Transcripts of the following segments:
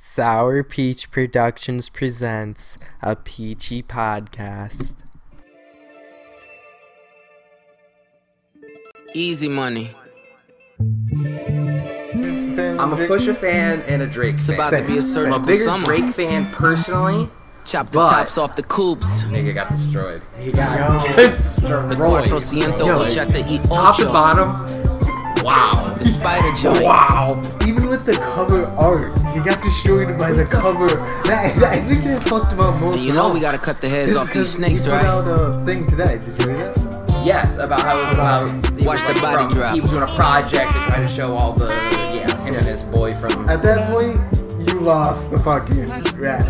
Sour Peach Productions presents a peachy podcast. Easy money. I'm a Pusha fan and a Drake fan. It's about to be a surgical summer. Drake fan personally. Chopped the tops off the coops. Nigga got destroyed. He got destroyed. The 400 checked to eat top and bottom. Wow. The spider joint. Wow. Even with the cover art, he got destroyed by the cover. I think they fucked him up more. You know we gotta cut the heads off these snakes, right? He put out a thing today. Did you read it? Yes, about how it was about... Watch the body drop. He was doing a project to try to show all the... Yeah, and this boy from... At that point, you lost the fucking rat.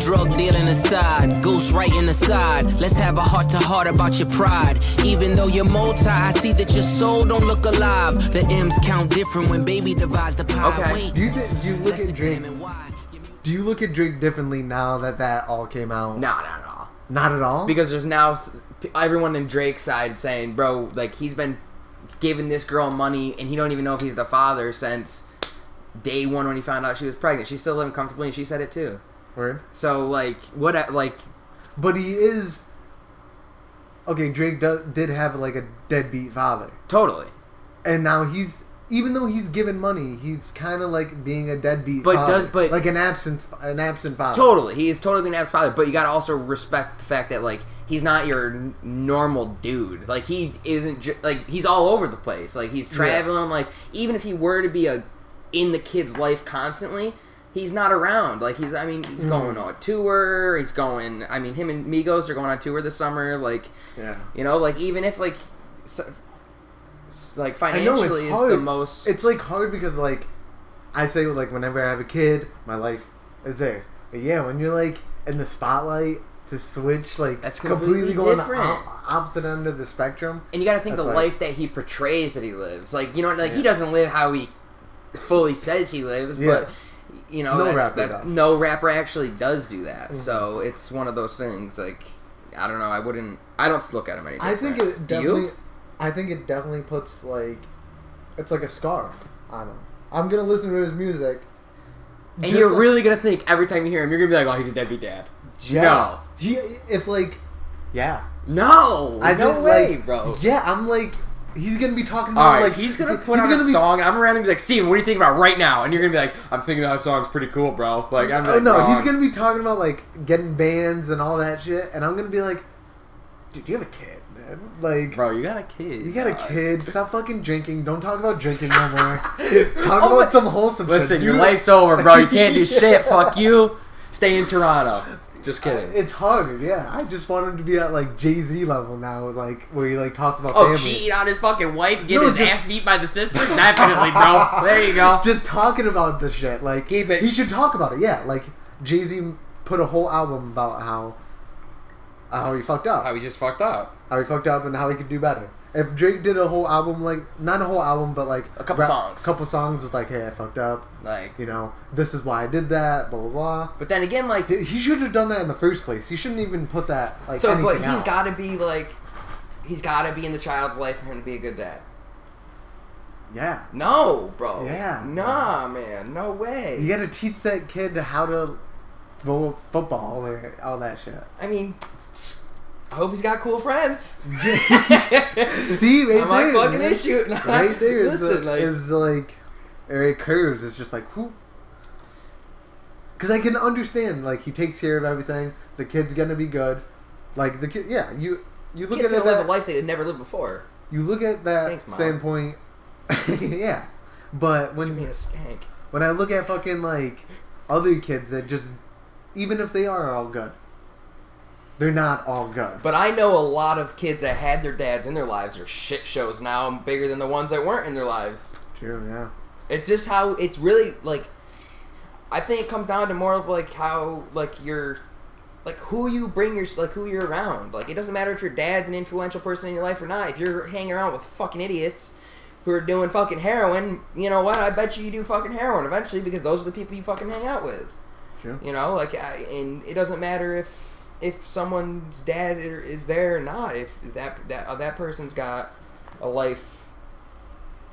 Drug dealing aside, goose right in the side. Let's have a heart-to-heart about your pride. Even though you're multi, I see that your soul don't look alive. The M's count different when baby divides the pie. Okay. Do you look at Drake? Do you look at Drake differently now that all came out? No, not at all. Not at all? Because there's now everyone in Drake's side saying, bro, like he's been giving this girl money and he don't even know if he's the father since day one when he found out she was pregnant. She's still living comfortably and she said it too. Word. So like what like, but he is okay. Drake did have like a deadbeat father, totally, and now he's even though he's given money, he's kind of like being a deadbeat, but father. But like an absent father. Totally, he is totally an absent father. But you gotta also respect the fact that like he's not your normal dude. Like he isn't like he's all over the place. Like he's traveling. Yeah. Like even if he were to be in the kid's life constantly. He's not around. Like he's going on a tour. He's going. I mean, him and Migos are going on a tour this summer. Like, yeah, you know, like even if like, so, like financially is the most. It's like hard because like, I say like whenever I have a kid, my life is theirs. But yeah, when you're like in the spotlight to switch, like that's completely going different. Opposite end of the spectrum. And you got to think the like, life that he portrays that he lives. Like you know, like he doesn't live how he fully says he lives, but. You know, no rapper actually does do that. Mm-hmm. So it's one of those things. Like, I don't know. I don't look at him anymore. I think it definitely puts like, it's like a scar on him. I'm gonna listen to his music, and you're like, really gonna think every time you hear him, you're gonna be like, oh, he's a deadbeat dad. Yeah. No, no way, bro. Yeah, I'm like. He's going to be talking about, right, like... he's going to put on a song, and I'm around and be like, Steven, what do you think about right now? And you're going to be like, I'm thinking that song's pretty cool, bro. Like, I'm like, no, he's going to be talking about, like, getting bands and all that shit, and I'm going to be like, dude, you have a kid, man. Like... bro, you got a kid. You got a kid. Stop fucking drinking. Don't talk about drinking no more. Talk about some wholesome shit. Listen, your life's over, bro. You can't do shit. Fuck you. Stay in Toronto. Just kidding. It's hard, yeah. I just want him to be at like Jay-Z level now, like where he like talks about family. Oh, cheating on his fucking wife, get his ass beat by the sister? Definitely, bro. There you go. Just talking about the shit. Like keep it. He should talk about it, yeah. Like Jay-Z put a whole album about how he fucked up. How he just fucked up. How he fucked up and how he could do better. If Drake did a whole album, like not a whole album, but like a couple songs. A couple songs with like, hey, I fucked up. Like, you know, this is why I did that, blah blah blah. But then again, like he should have done that in the first place. He shouldn't even put that like. So, but he's got to be like, he's got to be in the child's life for him to be a good dad. Yeah. No, bro. Yeah. Nah, man. No way. You got to teach that kid how to throw football or all that shit. I mean. I hope he's got cool friends. See, right I'm there. Fucking issue. Nah. Right there is like area curves. It's just like, whoop. Because I can understand, like, he takes care of everything. The kid's going to be good. Like, the kid, yeah. You look at it. Live a life they had never lived before. You look at that standpoint. Yeah. But when. You mean a skank. When I look at fucking, like, other kids that just. Even if they are all good. They're not all good. But I know a lot of kids that had their dads in their lives are shit shows now and bigger than the ones that weren't in their lives. True, yeah. It's just how it's really, like, I think it comes down to more of, like, how, like, you're, like, who you bring your, like, who you're around. Like, it doesn't matter if your dad's an influential person in your life or not. If you're hanging around with fucking idiots who are doing fucking heroin, you know what? I bet you do fucking heroin eventually because those are the people you fucking hang out with. True. You know, like, and it doesn't matter if someone's dad is there or not, if that person's got a life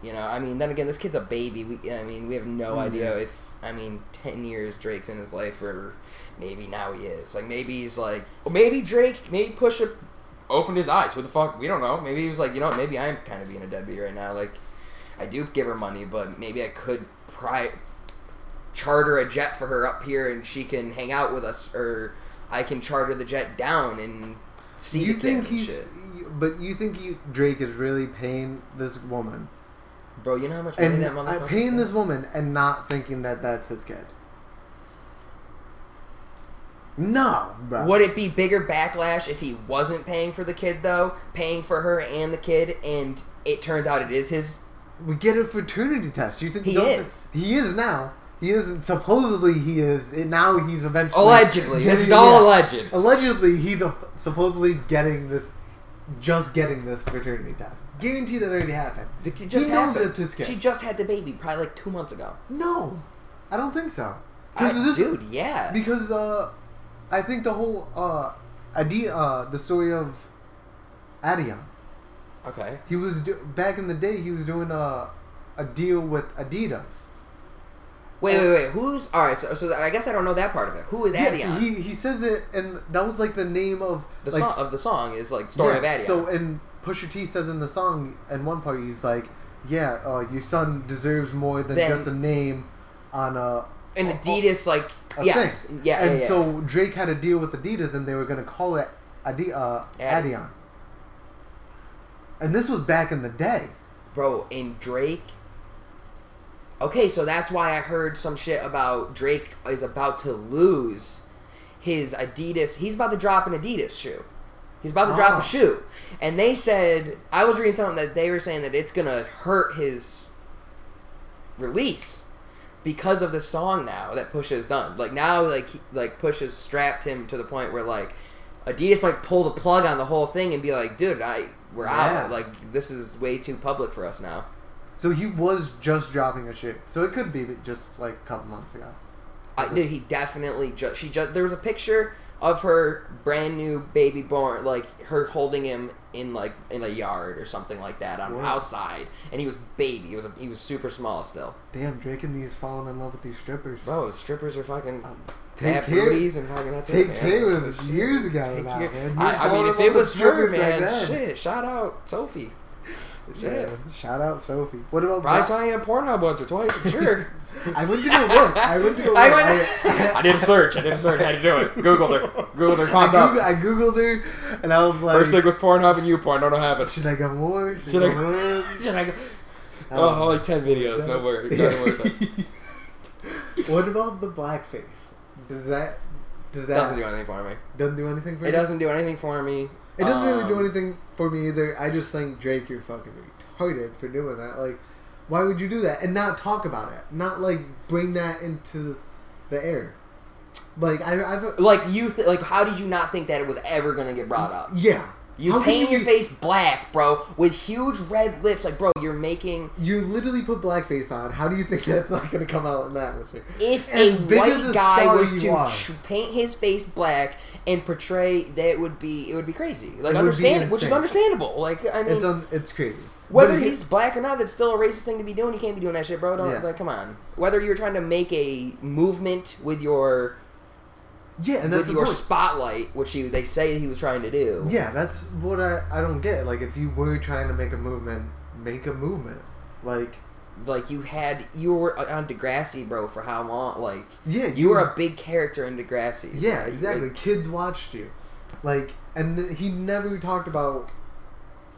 You know, I mean, then again, this kid's a baby. We have no idea if, 10 years Drake's in his life, or maybe now he is. Like, maybe he's like, well, maybe Drake, maybe Pusha opened his eyes. What the fuck? We don't know. Maybe he was like, you know, maybe I'm kind of being a deadbeat right now. Like, I do give her money, but maybe I could charter a jet for her up here and she can hang out with us, or I can charter the jet down and see you think he's, shit. But you think Drake is really paying this woman? Bro, you know how much money that motherfucker is? Paying this woman and not thinking that that's his kid. No, bro. Would it be bigger backlash if he wasn't paying for the kid, though? Paying for her and the kid, and it turns out it is his? We get a fraternity test. You think he is? He is now. He is. Supposedly he is. And now he's eventually... Allegedly. This is all alleged. Allegedly, he's supposedly getting this... Just getting this fraternity test. Guarantee that already happened. He knows it's his kid. She just had the baby probably like 2 months ago. No. I don't think so. Yeah. Because I think the whole the story of Adion. Okay. He was back in the day he was doing a deal with Adidas. Wait. Who's... Alright, so I guess I don't know that part of it. Who is Adion? Yeah, he says it, and that was, like, the name of... The song is, like, Story of Adion. So, and Pusha T says in the song, in one part, he's like, yeah, your son deserves more than just a name on a... And Adidas, thing. Yeah, and so Drake had a deal with Adidas, and they were going to call it Adion. And this was back in the day. Bro, and Drake... Okay, so that's why I heard some shit about Drake is about to lose his Adidas. He's about to drop an Adidas shoe. He's about to drop a shoe. And they said, I was reading something that they were saying that it's going to hurt his release because of the song now that Pusha's done. Like, now, like Pusha's strapped him to the point where, like, Adidas might pull the plug on the whole thing and be like, dude, we're out. Like, this is way too public for us now. So he was just dropping a shoe. So it could be just like a couple months ago. Dude, he definitely just... There was a picture of her brand new baby born, like her holding him in a yard or something like that outside, and he was baby. He was super small still. Damn, Drake and these falling in love with these strippers. Bro, strippers are fucking... Take care. And fucking that's take it, man. Care was years ago now, man. I mean, if it was her, man, like shit. Shout out Sophie. Yeah. Shout out Sophie. What about Bryce? I am Pornhub once or twice, I'm sure. I went to go look. I didn't search. How to do it. Googled her. I Googled her, and I was like... First thing with Pornhub and YouPorn. Don't know how it. Should I go more? Should I go... Oh, only 10 videos. No worries. What about the blackface? Does that doesn't do anything for me. It doesn't really do anything for me either. I just think, Drake, you're fucking retarded for doing that. Like, why would you do that? And not talk about it. Not, like, bring that into the air. Like, I've... how did you not think that it was ever going to get brought up? Yeah. You paint your face black, bro, with huge red lips. Like, bro, you're making... You literally put blackface on. How do you think that's not going to come out in that atmosphere? If as a white guy was to paint his face black... And portray it would be crazy. Like, understand, which is understandable. Like, I mean, it's crazy. Whether he's black or not, that's still a racist thing to be doing. You can't be doing that shit, bro. Like, come on. Whether you're trying to make a movement with your spotlight, which they say he was trying to do. Yeah, that's what I don't get. Like, if you were trying to make a movement, Like, you were on Degrassi, bro, for how long? Like, yeah, you were a big character in Degrassi. Yeah, like, exactly. Kids watched you. Like, and he never talked about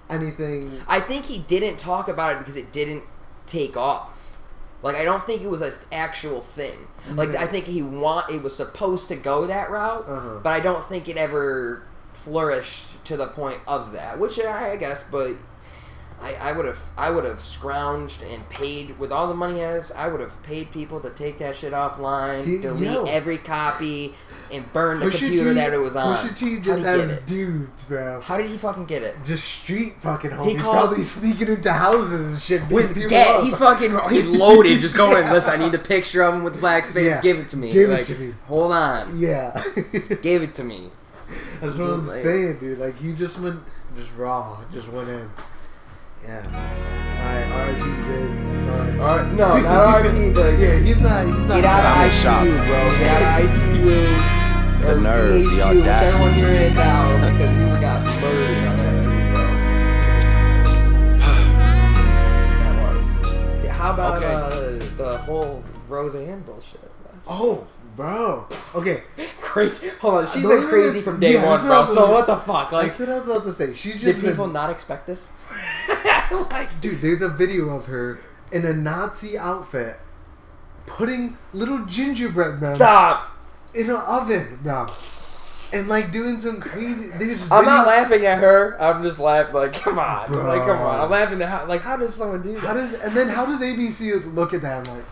anything. I think he didn't talk about it because it didn't take off. Like, I don't think it was an actual thing. Like, I think it was supposed to go that route, but I don't think it ever flourished to the point of that, which I guess, but... I would have scrounged and paid with all the money he has. I would have paid people to take that shit offline, delete every copy, and burn the computer that it was on. Pusha T just has dudes, bro. How did he fucking get it? Just street fucking homies. He's probably sneaking into houses and shit. He's loaded. Just going. Listen, I need the picture of him with blackface. Yeah. Give it to me. Hold on. Yeah. Give it to me. That's what I'm saying, dude. Like, he just went raw. Just went in. Yeah. Alright, RIP, Drake. Alright, no, not RIP, but yeah, he's not. Get out of ICU, bro. Get out of ICU. The nerve, the audacity. Everyone hear it now because you got murdered on that video. That was. How about the whole Roseanne bullshit? Bro? Oh, bro. Okay. Crazy. Hold on. She's been crazy from day one, bro. So what the fuck? Like, that's what I was about to say. She just did people not expect this? Like, dude, there's a video of her in a Nazi outfit putting little gingerbread men. Stop. In an oven, bro. And, like, doing some crazy... I'm not laughing at her. I'm just laughing, like, come on. Bro. Like, come on. I'm laughing at how... Like, how does someone do that? And then how does ABC look at that? I'm like,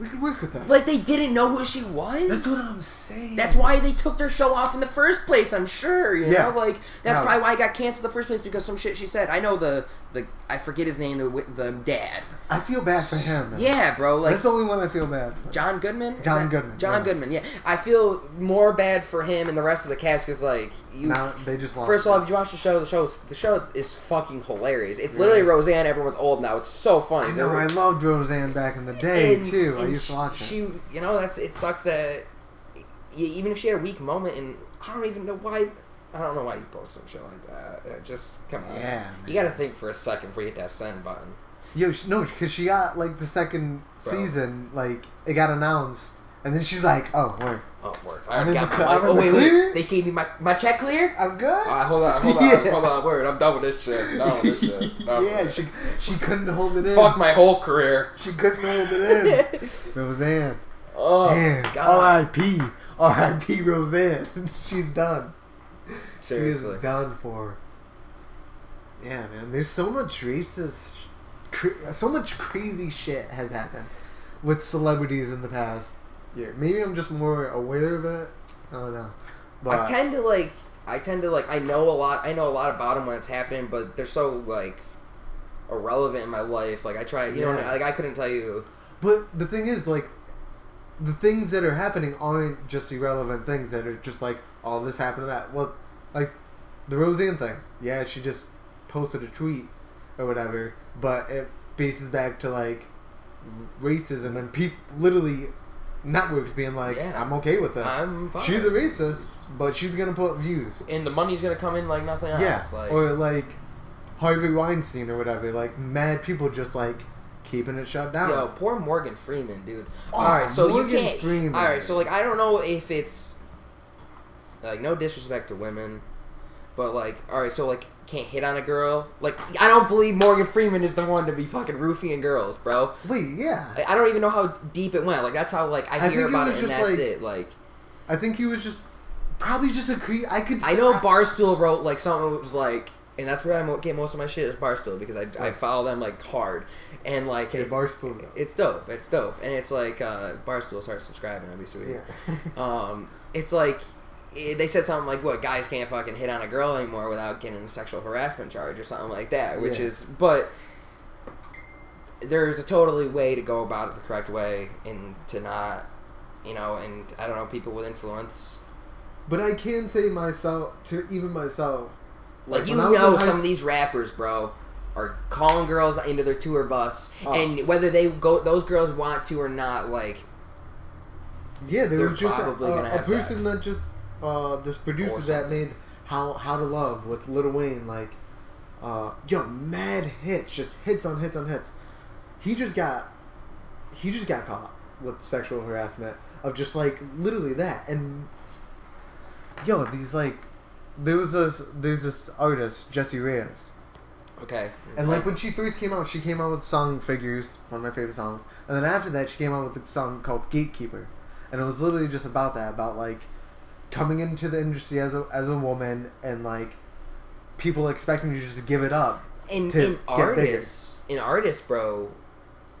we could work with that. Like, they didn't know who she was? That's what I'm saying. That's why they took their show off in the first place, I'm sure. You know? Like, that's probably why it got canceled in the first place, because some shit she said. I know I forget his name, the dad. I feel bad for him. Man. Yeah, bro. Like, that's the only one I feel bad for. John Goodman. Yeah. I feel more bad for him and the rest of the cast because, like... they just lost. First of all, if you watch the show, the show is fucking hilarious. It's literally Roseanne. Everyone's old now. It's so funny. I know. I loved Roseanne back in the day, too. I used to watch it. It sucks that... Even if she had a weak moment, and I don't know why you post some shit like that. Just, come on. Yeah, you gotta think for a second before you hit that send button. Yo, no, because she got, like, the second season, like, it got announced, and then she's like, oh, word. Wait. They gave me my check clear? I'm good? Alright, hold on, word. I'm done with this shit. She couldn't hold it in. Fuck my whole career. She couldn't hold it in. Roseanne. Oh, damn. God. R.I.P. R.I.P. Roseanne. She's done. Seriously. She's done for. Yeah, man. There's so much racist, so much crazy shit has happened with celebrities in the past year. Maybe I'm just more aware of it. I don't know. But I tend to I know a lot about them when it's happening, but they're so like irrelevant in my life. Like I try, you know, like I couldn't tell you. But the thing is, like, the things that are happening aren't just irrelevant things that are just like, all this happened to that. Well, like, the Roseanne thing. Yeah, she just posted a tweet or whatever, but it bases back to, like, racism and people, literally, networks being like, I'm okay with this. I'm fine. She's a racist, but she's going to put views. And the money's going to come in like nothing else. Yeah, like, or, like, Harvey Weinstein or whatever. Like, mad people just, like, keeping it shut down. Yo, poor Morgan Freeman, dude. All right, so, I don't know if it's... Like, no disrespect to women, but, like, alright, so, like, can't hit on a girl. Like, I don't believe Morgan Freeman is the one to be fucking roofing girls, bro. Wait, yeah. I don't even know how deep it went. Like, that's how, like, I hear about it, and that's like, it. Like, I think he was just, probably just a creep. I know Barstool wrote, like, something that was, like, and that's where I get most of my shit is Barstool, because I follow them, like, hard. And, like, yeah, Barstool. It's dope. And it's, like, Barstool started subscribing, that'd be sweet. Yeah. It's, like... They said something like, what, guys can't fucking hit on a girl anymore without getting a sexual harassment charge or something like that, which is, but there's a totally way to go about it the correct way and to not, and I don't know, people with influence. But I can say myself. Like some of these rappers, bro, are calling girls into their tour bus, and whether they go, those girls want to or not, like, yeah, there was just a person that just, this producer that made How to Love with Lil Wayne, like, mad hits, just hits on hits. He just got caught with sexual harassment of just, like, literally that. And these, like, there's this artist, Jessie Reyes. Okay. And, like, when she first came out, she came out with song Figures, one of my favorite songs. And then after that, she came out with a song called Gatekeeper. And it was literally just about that, about, like, coming into the industry as a woman and, like, people expecting you just to give it up. And artists, bro,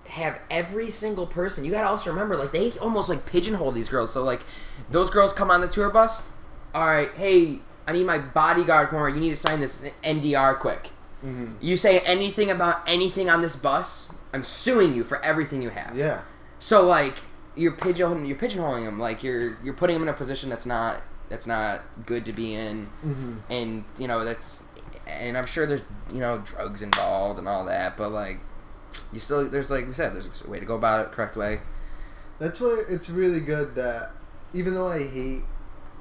have every single person. You gotta also remember, like, they almost, like, pigeonhole these girls. So, like, those girls come on the tour bus. All right, hey, I need my bodyguard corner. You need to sign this NDR quick. Mm-hmm. You say anything about anything on this bus, I'm suing you for everything you have. Yeah. So, like... You're pigeonholing them, like you're putting them in a position that's not good to be in, mm-hmm. And that's and I'm sure there's, you know, drugs involved and all that, but, like, you still, there's, like we said, there's a way to go about it, correct way. That's why it's really good that, even though I hate,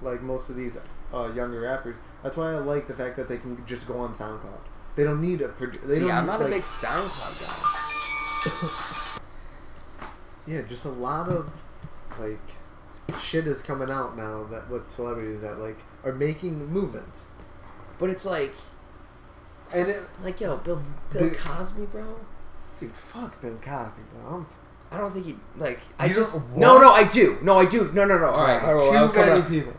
like, most of these younger rappers, that's why I like the fact that they can just go on SoundCloud. They don't need a... I'm not a big SoundCloud guy. Yeah, just a lot of, like... shit is coming out now that with celebrities that like are making movements, but it's like, and it, like, yo, Bill Cosby, bro, dude, fuck Bill Cosby, bro. I don't think he like. I just no, I do. No. All right, too many people.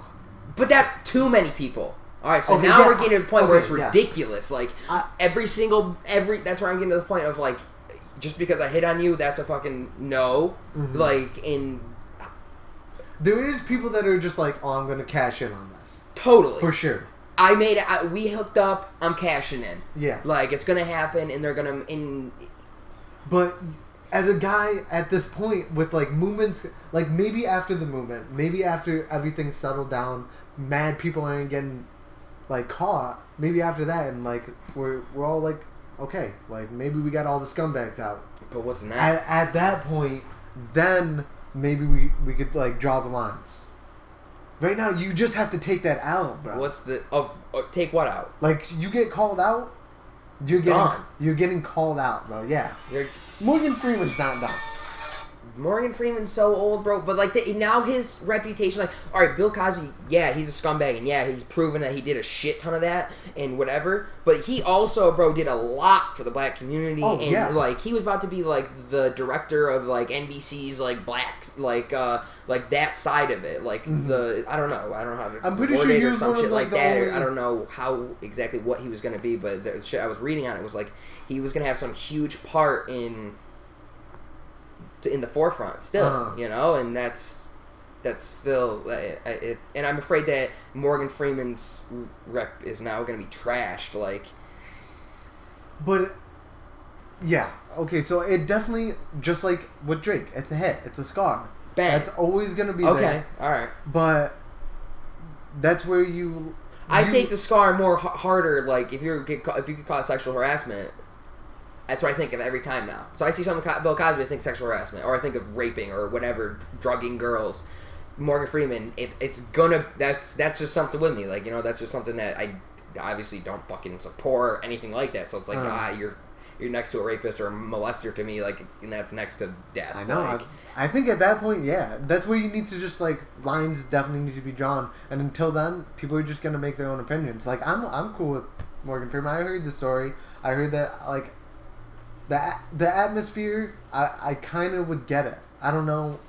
But that too many people. All right, so okay, now we're getting to the point where it's ridiculous. Yes. Like that's where I'm getting to the point of like, just because I hit on you, that's a fucking no. Mm-hmm. Like in. There is people that are just like, oh, I'm going to cash in on this. Totally. For sure. We hooked up, I'm cashing in. Yeah. Like, it's going to happen, and they're going to... But as a guy at this point with, like, movements... Like, maybe after the movement, maybe after everything's settled down, mad people aren't getting, like, caught, maybe after that, and, like, we're all like, okay, like, maybe we got all the scumbags out. But what's next? At that point, then... Maybe we could, like, draw the lines. Right now, you just have to take that out, bro. Take what out? Like, you get called out, you're getting called out, bro, yeah. Morgan Freeman's not done. Morgan Freeman's so old, bro, but, like, now his reputation, like, all right, Bill Cosby, yeah, he's a scumbag, and yeah, he's proven that he did a shit ton of that and whatever, but he also, bro, did a lot for the black community, like, he was about to be, like, the director of, like, NBC's, like, blacks, like, that side of it, like, mm-hmm. I don't know how to I'm pretty sure he was some shit like that, or I don't know how exactly what he was gonna be, but the shit I was reading on it was, like, he was gonna have some huge part in the forefront still, you know, and that's still and I'm afraid that Morgan Freeman's rep is now going to be trashed, like, but yeah, okay, so it definitely, just like with Drake, it's a hit, it's a scar, bang, that's always going to be okay there, alright, but that's where I take the scar more harder, like if you get caught sexual harassment. That's what I think of every time now. So I see someone Bill Cosby, I think sexual harassment, or I think of raping or whatever, drugging girls. Morgan Freeman, that's just something with me. Like, you know, that's just something that I obviously don't fucking support or anything like that. So it's like, you're next to a rapist or a molester to me, like, and that's next to death. I know. Like, I think at that point, yeah, that's where you need to just, like, lines definitely need to be drawn. And until then, people are just gonna make their own opinions. Like, I'm cool with Morgan Freeman. I heard the story. I heard that, like. The atmosphere, I kind of would get it. I don't know.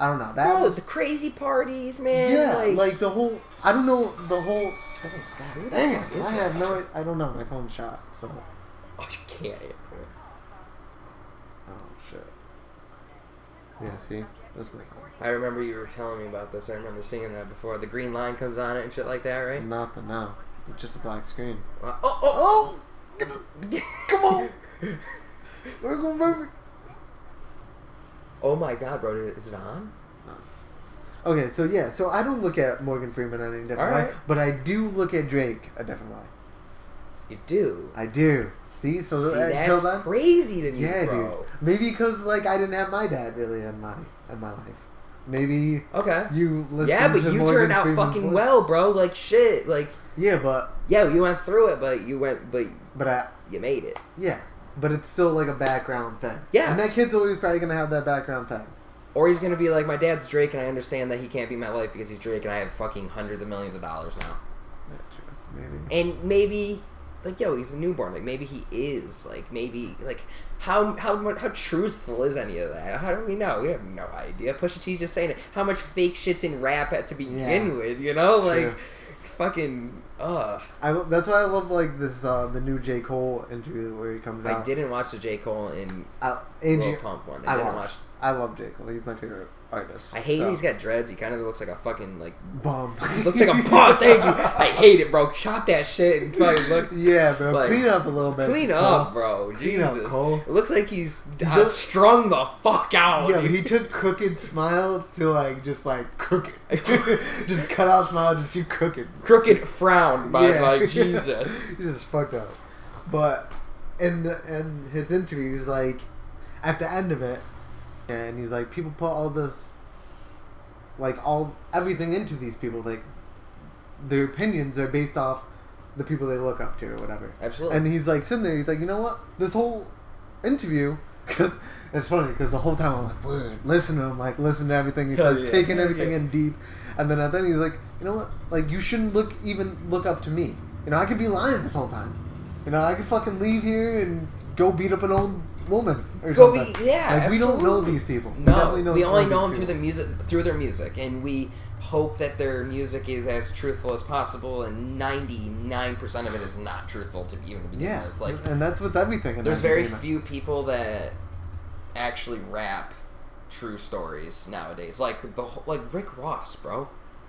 The crazy parties, man. Yeah, like the whole. I don't know the whole. Oh God, who the fuck is that? I have no. I don't know. My phone's shot. So. Oh, you can't answer. Oh shit. Yeah, see, that's my phone. I remember you were telling me about this. I remember seeing that before. The green line comes on it and shit like that, right? Nothing. No, it's just a black screen. Oh! Come on. We're going perfect. Oh my god, bro. Is it on? No. Okay, so yeah. So I don't look at Morgan Freeman any different way. But I do look at Drake a different way. You do? I do. See? So that's crazy to me, bro. Dude. Maybe because, like, I didn't have my dad really in my life. Maybe you listened to Morgan Freeman. Yeah, but you turned out fucking well, bro. Like, shit. Like... Yeah, but... Yeah, you went through it, but you went... But you made it. Yeah. But it's still like a background thing. Yeah. And that kid's always probably going to have that background thing. Or he's going to be like, my dad's Drake, and I understand that he can't be my life because he's Drake, and I have fucking hundreds of millions of dollars now. That's true. Maybe. And maybe, like, yo, he's a newborn. Like, maybe he is. Like, maybe, like, how truthful is any of that? How do we know? We have no idea. Pusha T's just saying it. How much fake shit's in rap to begin with, you know? Like, true. Fucking... that's why I love, like, this the new J. Cole interview where he comes out. I didn't watch the J. Cole and Lil Pump one. I didn't watch. I love J. Cole. He's my favorite artist. I hate he's got dreads. He kind of looks like a fucking, like... Bum. Looks like a bum. Thank you. I hate it, bro. Chop that shit and fucking look... Yeah, bro. Like, clean up a little bit. Clean up, bro. Jesus. Clean up, Cole. It looks like he's strung the fuck out. Yeah, he took Crooked Smile to, like, just, like, crooked. Just cut out Smile, just you crooked. Crooked frown by, like, Jesus. He just fucked up. But in his interviews, like, at the end of it, and he's like, people put all this, like, everything into these people. Like, their opinions are based off the people they look up to or whatever. Absolutely. And he's like, sitting there, he's like, you know what? This whole interview, cause it's funny because the whole time I'm like, word, listen to him, like, listen to everything he says, taking everything in deep. And then at the end, he's like, you know what? Like, you shouldn't look up to me. You know, I could be lying this whole time. You know, I could fucking leave here and go beat up an old woman or something. Like, we don't know these people. No, we only know them through their music, and we hope that their music is as truthful as possible, and 99% of it is not truthful to even begin with. Like, and that's with everything. There's very few people that actually rap true stories nowadays. Like Rick Ross, bro.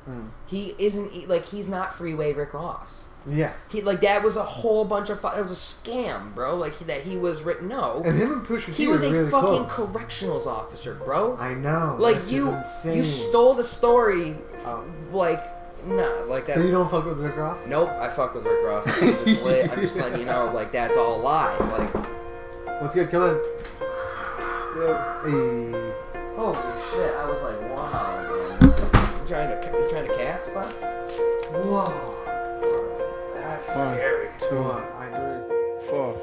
Mm. He isn't he's not Freeway Rick Ross. Yeah, he that was a whole bunch of that was a scam, bro. Like that he was written. No, and him and Pusha T, he was a really fucking correctionals officer, bro. I know. Like you stole the story. That. So you don't fuck with Rick Ross? Nope, I fuck with Rick Ross. It's just lit. I'm just letting you know, like that's all a lie. Like, what's good? Come on. Hey. Holy shit! I was like, wow. Man. You trying to cast, bud? Whoa. That's scary. 1, 2, 3, 4.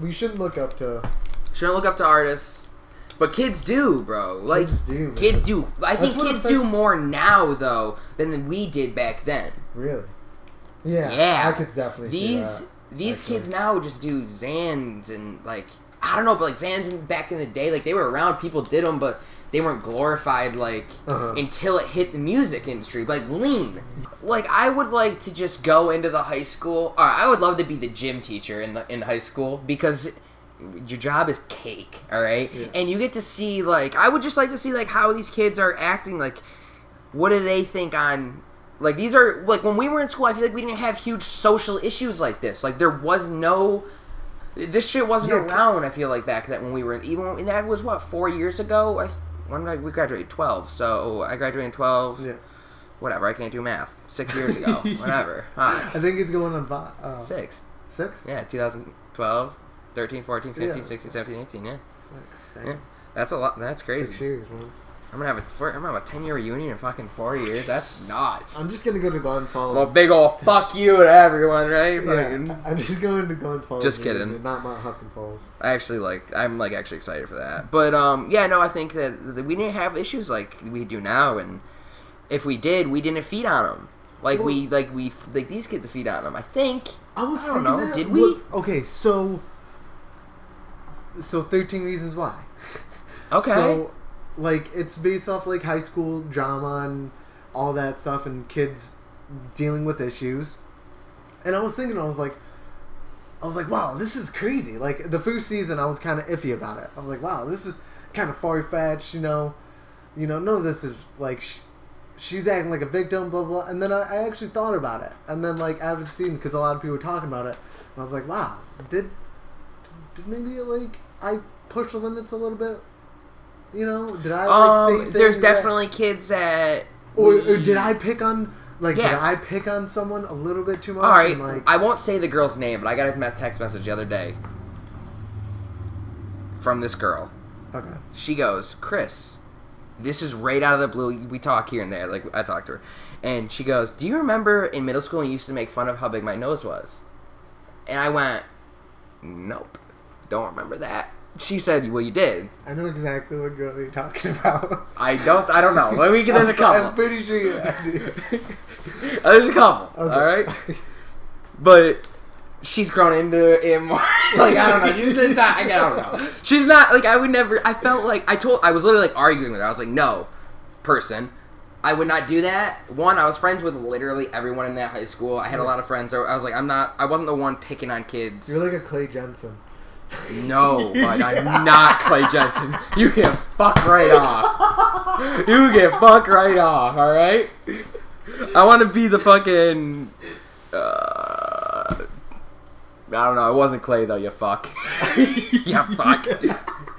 We shouldn't look up to artists, but kids do, bro. Like kids do. I think kids do more now though than we did back then. Really? Yeah. I could definitely see that. These kids now just do Xans and like I don't know, but like Xans back in the day, like they were around, people did them, but they weren't glorified like until it hit the music industry. Like lean. Like I would like to just go into the high school. I would love to be the gym teacher in high school because your job is cake, all right? Yeah. And you get to see like I would just like to see like how these kids are acting, like what do they think on like these are like when we were in school I feel like we didn't have huge social issues like this. Like there was no this shit wasn't around I feel like back then when we were and that was what 4 years ago. We graduated 12, so I graduated in 12. Yeah. Whatever, I can't do math. 6 years ago, whatever. I think it's going on 6. 6? Yeah, 2012, 13, 14, 15, 16, 17, 18, yeah. 6, yeah. That's a lot, that's crazy. 6 years, man. I'm gonna have a 10-year reunion in fucking 4 years. That's nuts. I'm just gonna go to Glens Falls. Well, big ol' fuck you to everyone, right? Yeah, I'm just going to Glens Falls. Just kidding. Dude, not Mount Hopkins Falls. I'm actually excited for that. But I think that we didn't have issues like we do now, and if we did, we didn't feed on them. Like these kids feed on them. I think. I don't know. Did we? Okay, so 13 Reasons Why. Okay. So, like, it's based off, like, high school drama and all that stuff and kids dealing with issues. And I was thinking, I was like, wow, this is crazy. Like, the first season, I was kind of iffy about it. I was like, wow, this is kind of far-fetched, you know, no, this is, like, she's acting like a victim, blah, blah. And then I actually thought about it. And then, like, after the season, because a lot of people were talking about it, and I was like, wow, did maybe, like, I push the limits a little bit? You know, did I like say things? There's definitely kids that, or did I pick on someone a little bit too much? All right, and, like, I won't say the girl's name, but I got a text message the other day from this girl. Okay. She goes, Chris, this is right out of the blue. We talk here and there. Like, I talked to her. And she goes, do you remember in middle school you used to make fun of how big my nose was? And I went, nope. Don't remember that. She said, well, you did. I know exactly what girl you're talking about. I don't know. There's a couple. I'm pretty sure you do. There's a couple. Okay. All right? But... she's grown into it more. Like, I don't know. She's not, I don't know. She's not, like, I would never, I felt like, I was literally, like, arguing with her. I was like, no, person, I would not do that. One, I was friends with literally everyone in that high school. I had a lot of friends. So I was like, I wasn't the one picking on kids. You're like a Clay Jensen. No, but I'm not Clay Jensen. You get fucked right off. You get fucked right off, all right? I want to be the fucking, I don't know. It wasn't Clay, though, you fuck. You fuck.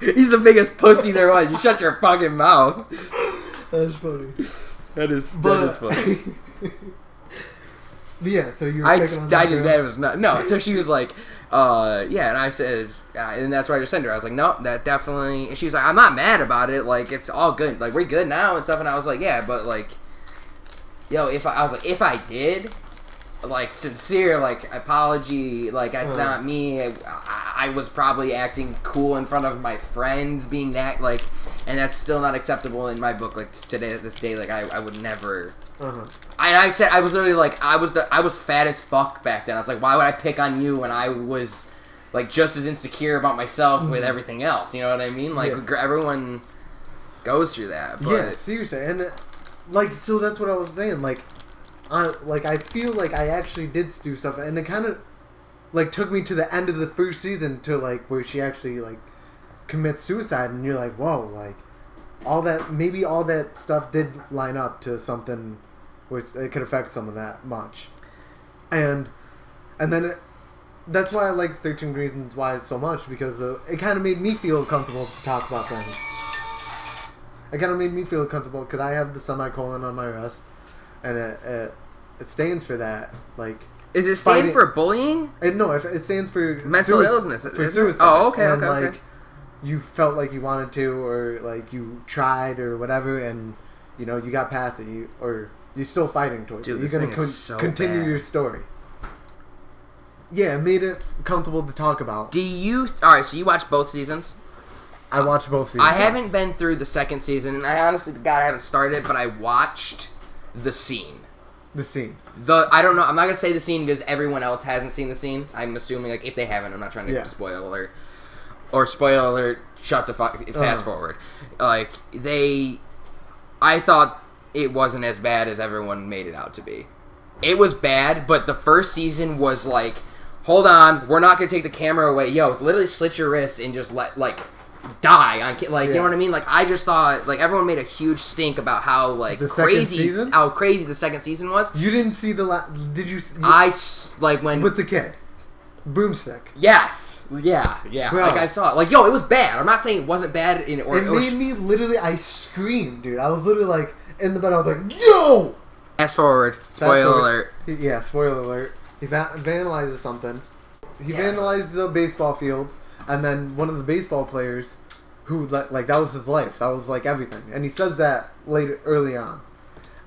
He's the biggest pussy there was. You shut your fucking mouth. That's funny. That is funny. But yeah, so you were picking on that girl? That was not... No, so she was like, yeah, and I said... and that's why I just sent her. I was like, no, that definitely... And she's like, I'm not mad about it. Like, it's all good. Like, we're good now and stuff. And I was like, yeah, but like... Yo, if I did... like, sincere, like, apology, like, it's not me, I was probably acting cool in front of my friends, being that, like, and that's still not acceptable in my book, like, today, at this day, like, I would never, I said, I was literally, like, I was fat as fuck back then, I was like, why would I pick on you when I was, like, just as insecure about myself with everything else, you know what I mean, like, everyone goes through that, but. Yeah, seriously, and, like, so that's what I was saying, like, I feel like I actually did do stuff, and it kind of, like, took me to the end of the first season to, like, where she actually, like, commits suicide, and you're like, whoa, like, all that stuff did line up to something where it could affect someone that much. And then that's why I like 13 Reasons Why so much, because it kind of made me feel comfortable to talk about things. It kind of made me feel comfortable, because I have the semicolon on my wrist. And it stands for that. Like, is it stand for bullying? No, it stands for mental illness. For suicide. Oh, okay, and okay. You felt like you wanted to, or like you tried, or whatever, and you know you got past it. You're still fighting towards it. You're gonna continue your story. Yeah, it made it comfortable to talk about. All right, so you watched both seasons. I watched both seasons. I haven't been through the second season, and I honestly, God, I haven't started it, but I watched. The scene. I don't know. I'm not going to say the scene because everyone else hasn't seen the scene. I'm assuming, like, if they haven't, I'm not trying to spoil alert. Or spoil alert, shut the fuck, fast forward. Like, I thought it wasn't as bad as everyone made it out to be. It was bad, but the first season was like, hold on, we're not going to take the camera away. Yo, literally slit your wrists and just let, like... die on like you know what I mean, like I just thought like everyone made a huge stink about how like crazy the second season was. You didn't see the did you see like when with the kid broomstick? Yes. Yeah Bro. Like I saw it, like yo, it was bad. I'm not saying it wasn't bad it made me literally I screamed, dude. I was literally like in the bed, I was like yo, spoiler alert, he vandalizes something. Vandalizes a baseball field. And then one of the baseball players, who like that was his life, that was like everything, and he says that early on,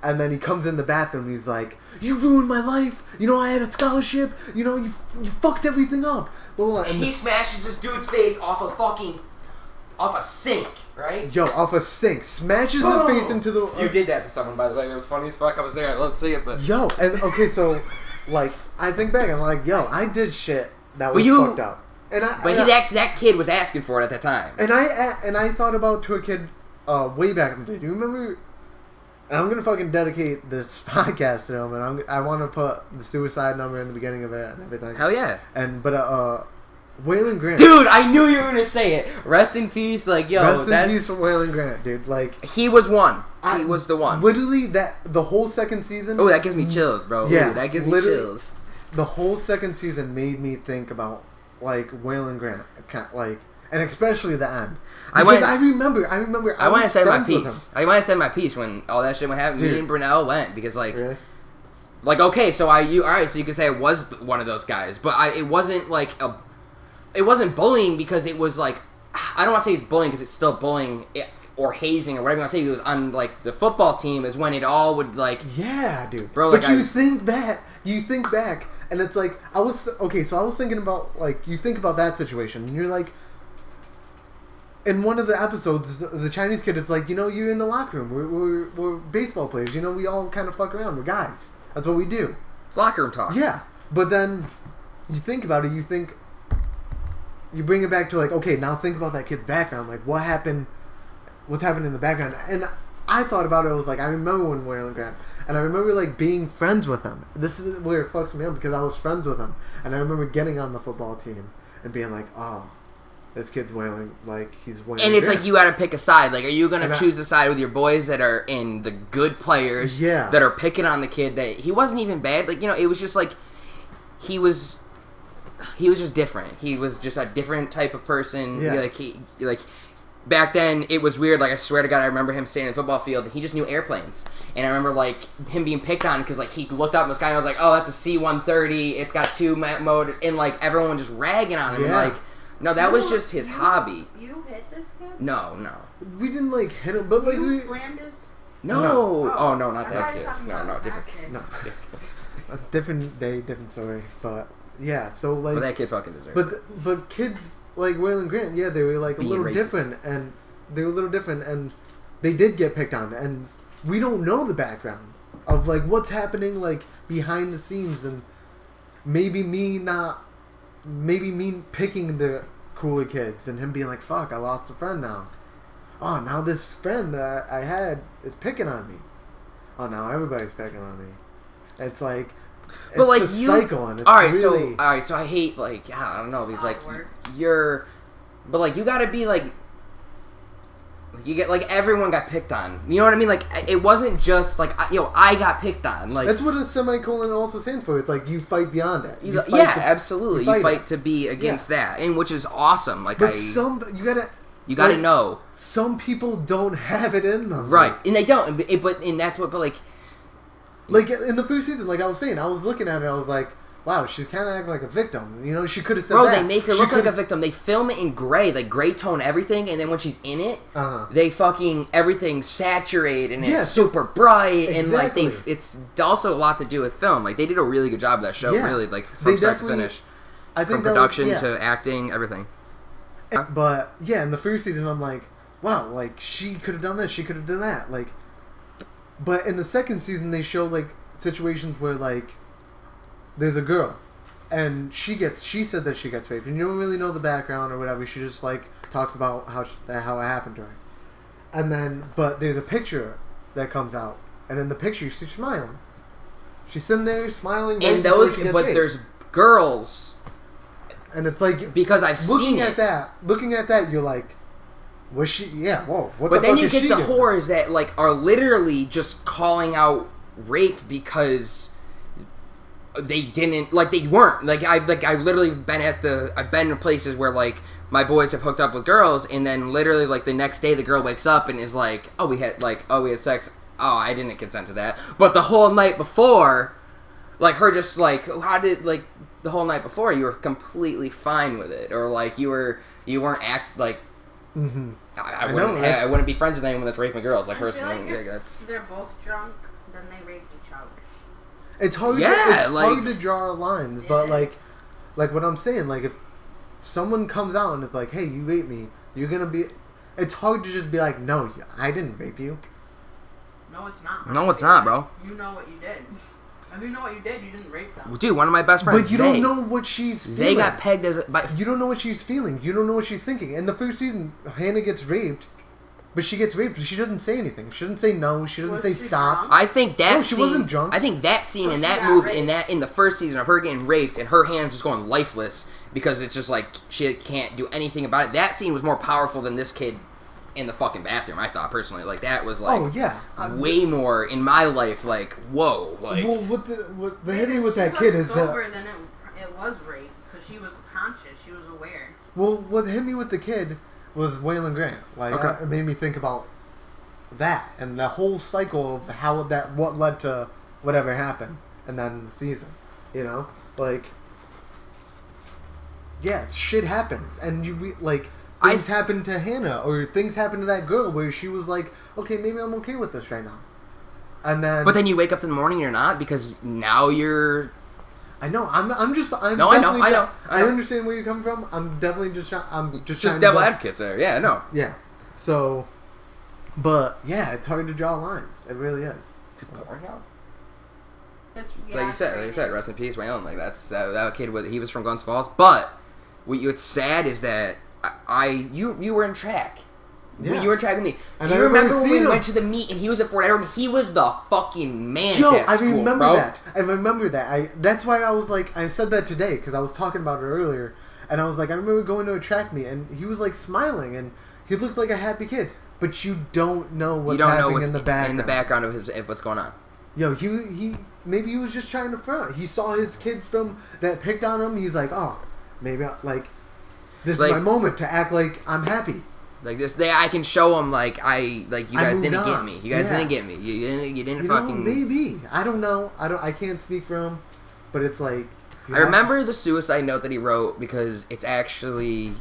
and then he comes in the bathroom and he's like, "You ruined my life. You know I had a scholarship. You know you fucked everything up." Well, and he smashes this dude's face off a sink, right? Yo, off a sink, smashes his face into the. You did that to someone, by the way. It was funny as fuck. I was there. Let's see it, but yo, and okay, so like I think back, I'm like, yo, I did shit that was fucked up. That kid was asking for it at that time. And I thought about to a kid way back in the day. Do you remember? And I'm gonna fucking dedicate this podcast to him, and I want to put the suicide number in the beginning of it and everything. Hell yeah! But Waylon Grant, dude, I knew you were gonna say it. Rest in peace, like yo. Rest in peace for Waylon Grant, dude. Like he was one. He was the one. Literally, the whole second season. Oh, that gives me chills, bro. Yeah, that gives me chills. The whole second season made me think about. Like Waylon Grant, like, and especially the end. I remember. I want to say my piece. I want to say my piece when all that shit went happening. Me and Brunel went because, like, really? Like okay, so all right, so you can say I was one of those guys, but it wasn't bullying because it was like I don't want to say it's bullying because it's still bullying or hazing or whatever you want to say. It was on, like, the football team is when it all would, like... Yeah, dude. Bro, but like, you think back, and it's like, I was thinking about, like, you think about that situation, and you're like... In one of the episodes, the Chinese kid is like, you know, you're in the locker room. We're baseball players. You know, we all kind of fuck around. We're guys. That's what we do. It's locker room talk. Yeah. But then you think about it. You think... You bring it back to, like, okay, now think about that kid's background. Like, what happened? What's happened in the background? And I thought about it. I was like, I remember when Waylon Grant... And I remember, like, being friends with him. This is where it fucks me up because I was friends with him. And I remember getting on the football team and being like, oh... This kid's wailing, like, he's wailing. And it's like, you gotta pick a side. Like, are you gonna choose a side with your boys that are in the good players? Yeah. That are picking on the kid that, he wasn't even bad. Like, you know, it was just like, he was just different. He was just a different type of person. Yeah. Like, back then, it was weird. Like, I swear to God, I remember him standing in the football field, and he just knew airplanes. And I remember, like, him being picked on because, like, he looked up in the sky and I was like, oh, that's a C-130. It's got two motors. And, like, everyone just ragging on him. Yeah. And, like, no, that was just his hobby. You hit this kid? No. We didn't, like, hit him, but, like, we... slammed his... No. Oh, no, not that kid. No, different kid. No. A different day, different story, but, yeah, so, like... But that kid fucking deserved it. But kids, like, Waylon Grant, yeah, they were, like, a little different, and they did get picked on, and we don't know the background of, like, what's happening, like, behind the scenes, and maybe me picking the cooler kids and him being like, fuck, I lost a friend now. Oh, now this friend that I had is picking on me. Oh, now everybody's picking on me. It's like, but it's like a cycle. And it's all right, so I hate, like, I don't know. He's like, but, like, you gotta be, like, you get, like, everyone got picked on. You know what I mean? Like, it wasn't just, like, I got picked on. Like, that's what a semicolon also stands for. It's like, you fight beyond it. Absolutely. You fight to be against that, and which is awesome. Like, but you gotta like, know. Some people don't have it in them. Right. And they don't. And that's what, but, like... Like, in the first season, like I was saying, I was looking at it, I was like, wow, she's kind of acting like a victim. You know, she could have said that. Bro, they make her look like a victim. They film it in gray. They gray tone everything, and then when she's in it, they fucking everything saturate, and it's super bright, and, like, it's also a lot to do with film. Like, they did a really good job of that show, really, like, from start to finish. I think from production to acting, everything. But, yeah, in the first season, I'm like, wow, like, she could have done this, she could have done that. Like, but in the second season, they show, like, situations where, like, there's a girl, and she said that she gets raped, and you don't really know the background or whatever. She just, like, talks about how it happened to her, and then but there's a picture that comes out, and in the picture she's smiling, she's sitting there smiling. And those, but raped. There's girls, and it's like because I've seen it. Looking at that, you're like, was she? Yeah, whoa. What but the then fuck you is get she the doing? Whores that, like, are literally just calling out rape because. They didn't, like, they weren't, like, I've literally been I've been to places where, like, my boys have hooked up with girls, and then literally, like, the next day the girl wakes up and is like, we had sex, oh, I didn't consent to that, but the whole night before, like, her just, like, the whole night before, you were completely fine with it, or, like, you weren't mm-hmm. I wouldn't be friends with anyone that's raping girls, like, her, like, that's... They're both drunk, then they rape each other. It's hard. Yeah, hard to draw lines, but like what I'm saying, like, if someone comes out and it's like, "Hey, you raped me," you're gonna be. It's hard to just be like, "No, I didn't rape you." No, it's not. No, it's not, bro. You know what you did. If you know what you did, you didn't rape them. Well, dude, one of my best friends. But you don't know what she's feeling. Zay got pegged as. You don't know what she's feeling. You don't know what she's thinking. In the first season, Hannah gets raped. But she gets raped, but she doesn't say anything. She doesn't say no. She doesn't say stop. Drunk? I think that scene... she wasn't drunk. I think that scene in that movie, in the first season of her getting raped and her hands just going lifeless because it's just like she can't do anything about it. That scene was more powerful than this kid in the fucking bathroom, I thought, personally. Like, that was like... Oh, yeah. Way more in my life, like, whoa. Like, well, what the hit me with that kid is that... She was sober, then it was rape because she was conscious. She was aware. Well, what hit me with the kid... was Waylon Grant. Like, it made me think about that and the whole cycle of how that, what led to whatever happened, and then the season, you know? Like, yeah, shit happens. And you, like, things happened to Hannah or things happened to that girl where she was like, okay, maybe I'm okay with this right now. And then, but then you wake up in the morning, you're not, because now you're. I know. I'm just. No, I know. I understand where you're coming from. I'm definitely just. I'm just devil advocates there. Yeah, I know. Yeah. So, but yeah, it's hard to draw lines. It really is. Like you said, rest in peace, Waylon. Like that's that kid. He was from Glens Falls, but what's sad is that you were in track. Yeah. You were tracking me. Do you remember when we went to the meet and he was at Fort Edward and he was the fucking man? Yo, I remember that. That's why I was like, I said that today because I was talking about it earlier, and I was like, I remember going to a track meet and he was like smiling and he looked like a happy kid, but you don't know what's happening in the background. In the background of what's going on. Yo, he maybe he was just trying to front. He saw his kids from that picked on him. He's like, oh, maybe this is my moment to act like I'm happy. Like this, I can show them. You guys didn't get me. You guys didn't get me. You didn't fucking. Maybe I don't know. I can't speak for him, but it's like. I remember the suicide note that he wrote because it's actually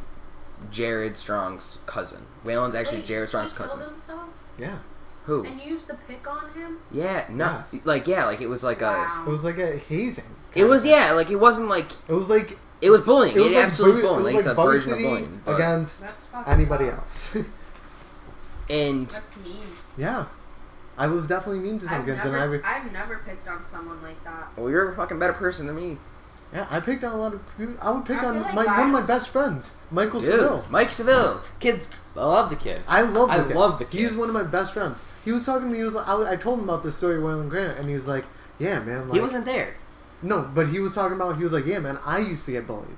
Jared Strong's cousin. Waylon's actually Jared Strong's cousin. Yeah. Who? And you used to pick on him. Yeah. No. Yes. It was like a hazing. It was It wasn't like. It was like. It was bullying. It was absolutely bullying. It was like it's a version of bullying. Against anybody else. And that's mean. Yeah. I was definitely mean to some kids. I've never picked on someone like that. Well, you're a fucking better person than me. Yeah, I picked on a lot of people. I would pick on one of my best friends, Michael Seville. Mike Seville. Kids, I love the kid. I love the kid. He's one of my best friends. He was talking to me. I told him about this story, Waylon Grant, and he was like, yeah, man. Like, he wasn't there. No, but he was talking about, he was like, yeah, man, I used to get bullied.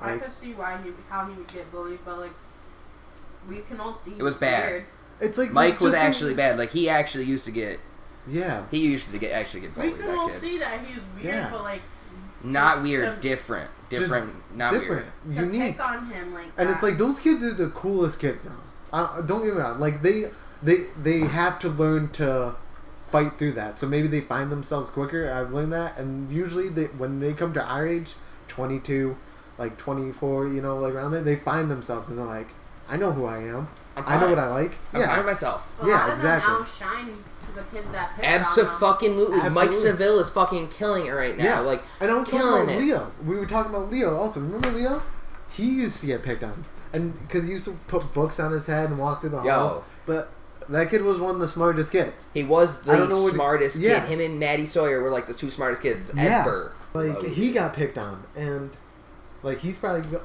Like, I could see how he would get bullied, but, like, we can all see. It was bad. It's like Mike was actually bad. Like, he actually used to get... Yeah. He used to get bullied. We can all see that he was weird, but, like... Not weird, different. Different, not weird. Unique. Pick on him like that. And it's like, those kids are the coolest kids now. Don't get me wrong. Like, they have to learn to... fight through that, so maybe they find themselves quicker. I've learned that, and usually when they come to our age, 22, like 24, around there, they find themselves and they're like, I know who I am. I know what I like. I'm fine myself. A lot of them outshine the kids that pick absolutely. Mike Seville is fucking killing it right now. Yeah. Like, and I was talking about Leo. We were talking about Leo also. Remember Leo? He used to get picked on, and because he used to put books on his head and walk through the halls, but. That kid was one of the smartest kids. He was the smartest kid. Him and Maddie Sawyer were, like, the two smartest kids ever. Like, he got picked on, and, like, he's probably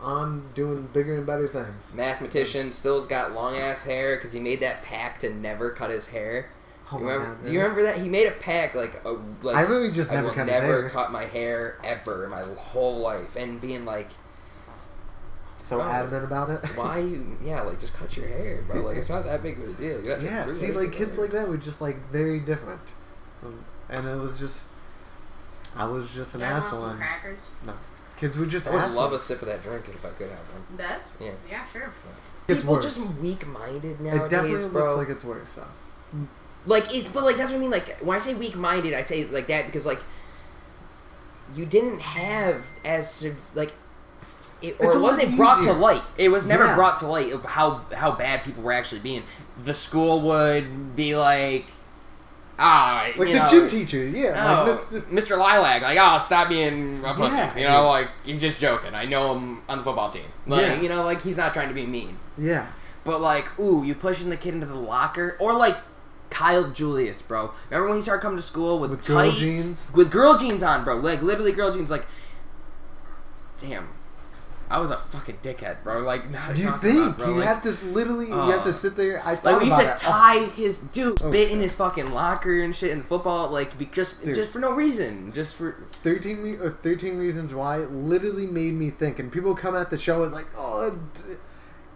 on doing bigger and better things. Mathematician, still's got long-ass hair, because he made that pact to never cut his hair. Oh, do you remember that? He made a pact, I really just never cut my hair. I will never cut my hair ever in my whole life, and being, like... So adamant about it. Why you? Yeah, like just cut your hair, bro. Like it's not that big of a deal. Yeah. See, like kids like that were just like very different, and it was just, I was just an asshole. Want some crackers? No, kids were just. I would love a sip of that drink if I could have one. That's yeah, sure. It's people worse. Just weak-minded nowadays, bro. It definitely looks like it's worse. Though. Like it's, but like that's what I mean. Like when I say weak-minded, I say like that because like you didn't have as like. It wasn't brought to light. It was never brought to light how bad people were actually being. The school would be like, like the gym teacher, Mr. Lilac, like, stop being a pussy. Like he's just joking. I know him on the football team. Like like he's not trying to be mean. Yeah. But like, ooh, you pushing the kid into the locker, or like Kyle Julius, bro. Remember when he started coming to school with tight girl jeans? With girl jeans on, bro. Like literally girl jeans. Like, damn. I was a fucking dickhead, bro. Like, now you think about, bro. You have to literally, you have to sit there. I thought we used to tie his bit in his fucking locker and shit in football, like just for no reason, just for 13 Reasons Why. Literally made me think, and people come at the show as like,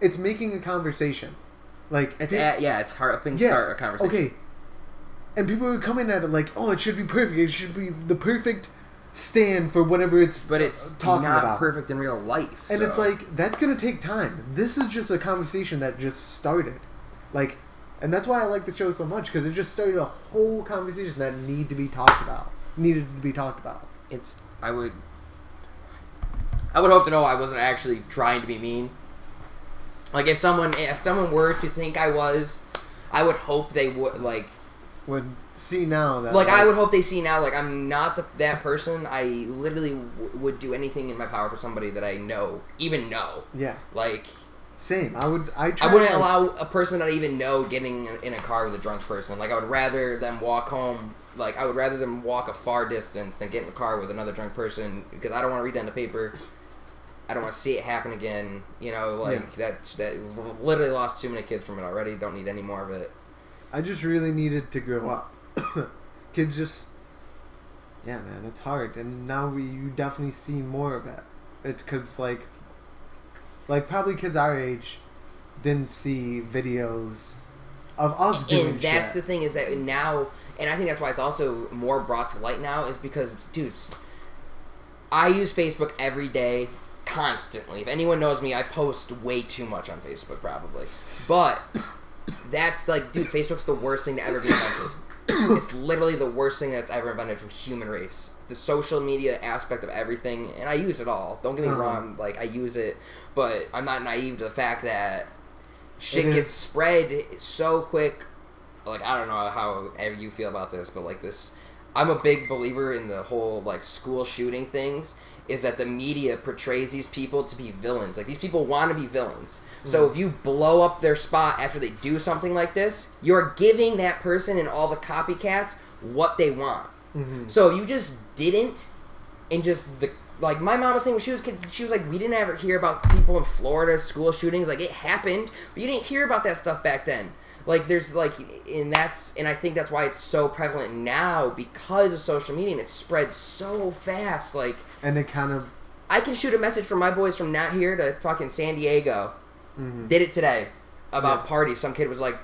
it's making a conversation, like it's helping start a conversation. Okay, and people are coming at it like, it should be perfect. It should be the perfect. Stand for whatever it's but it's talking not about. Perfect in real life, and it's like that's gonna take time. This is just a conversation that just started, like, and that's why I like the show so much because it just started a whole conversation that needed to be talked about. It's I would hope to know I wasn't actually trying to be mean, Like, if someone were to think I was, I would hope they would, like... Would see now that... Like, I would hope they see now, like, I'm not that person. I literally would do anything in my power for somebody that I know, even know. Yeah. Like... Same. I wouldn't allow a person that I even know getting in a car with a drunk person. Like, I would rather them walk home... Like, I would rather them walk a far distance than get in a car with another drunk person, because I don't want to read that in the paper. I don't want to see it happen again. You know, like, yeah. that literally lost too many kids from it already. Don't need any more of it. I just really needed to grow up. Kids just... Yeah, man, it's hard. And now you definitely see more of it. It's because, like, probably kids our age didn't see videos of us doing shit. And that's the thing, is that now... And I think that's why it's also more brought to light now, is because, dude, I use Facebook every day, constantly. If anyone knows me, I post way too much on Facebook, probably. But that's like, dude, Facebook's the worst thing to ever be invented. It's literally the worst thing that's ever invented from human race. The social media aspect of everything, and I use it all. Don't get me wrong, like, I use it, but I'm not naive to the fact that shit gets spread so quick. Like, I don't know how you feel about this, but, like, this... I'm a big believer in the whole, like, school shooting things, is that the media portrays these people to be villains. Like, these people want to be villains. Mm-hmm. So if you blow up their spot after they do something like this, you're giving that person and all the copycats what they want. Mm-hmm. So if you just didn't, and just... Like, my mom was saying when she was a kid, she was like, we didn't ever hear about people in Florida, school shootings. Like, it happened, but you didn't hear about that stuff back then. Like, there's, like, and I think that's why it's so prevalent now, because of social media, and it spreads so fast, like... And it kind of... I can shoot a message from my boys from not here to fucking San Diego. Mm-hmm. Did it today. About parties. Some kid was like,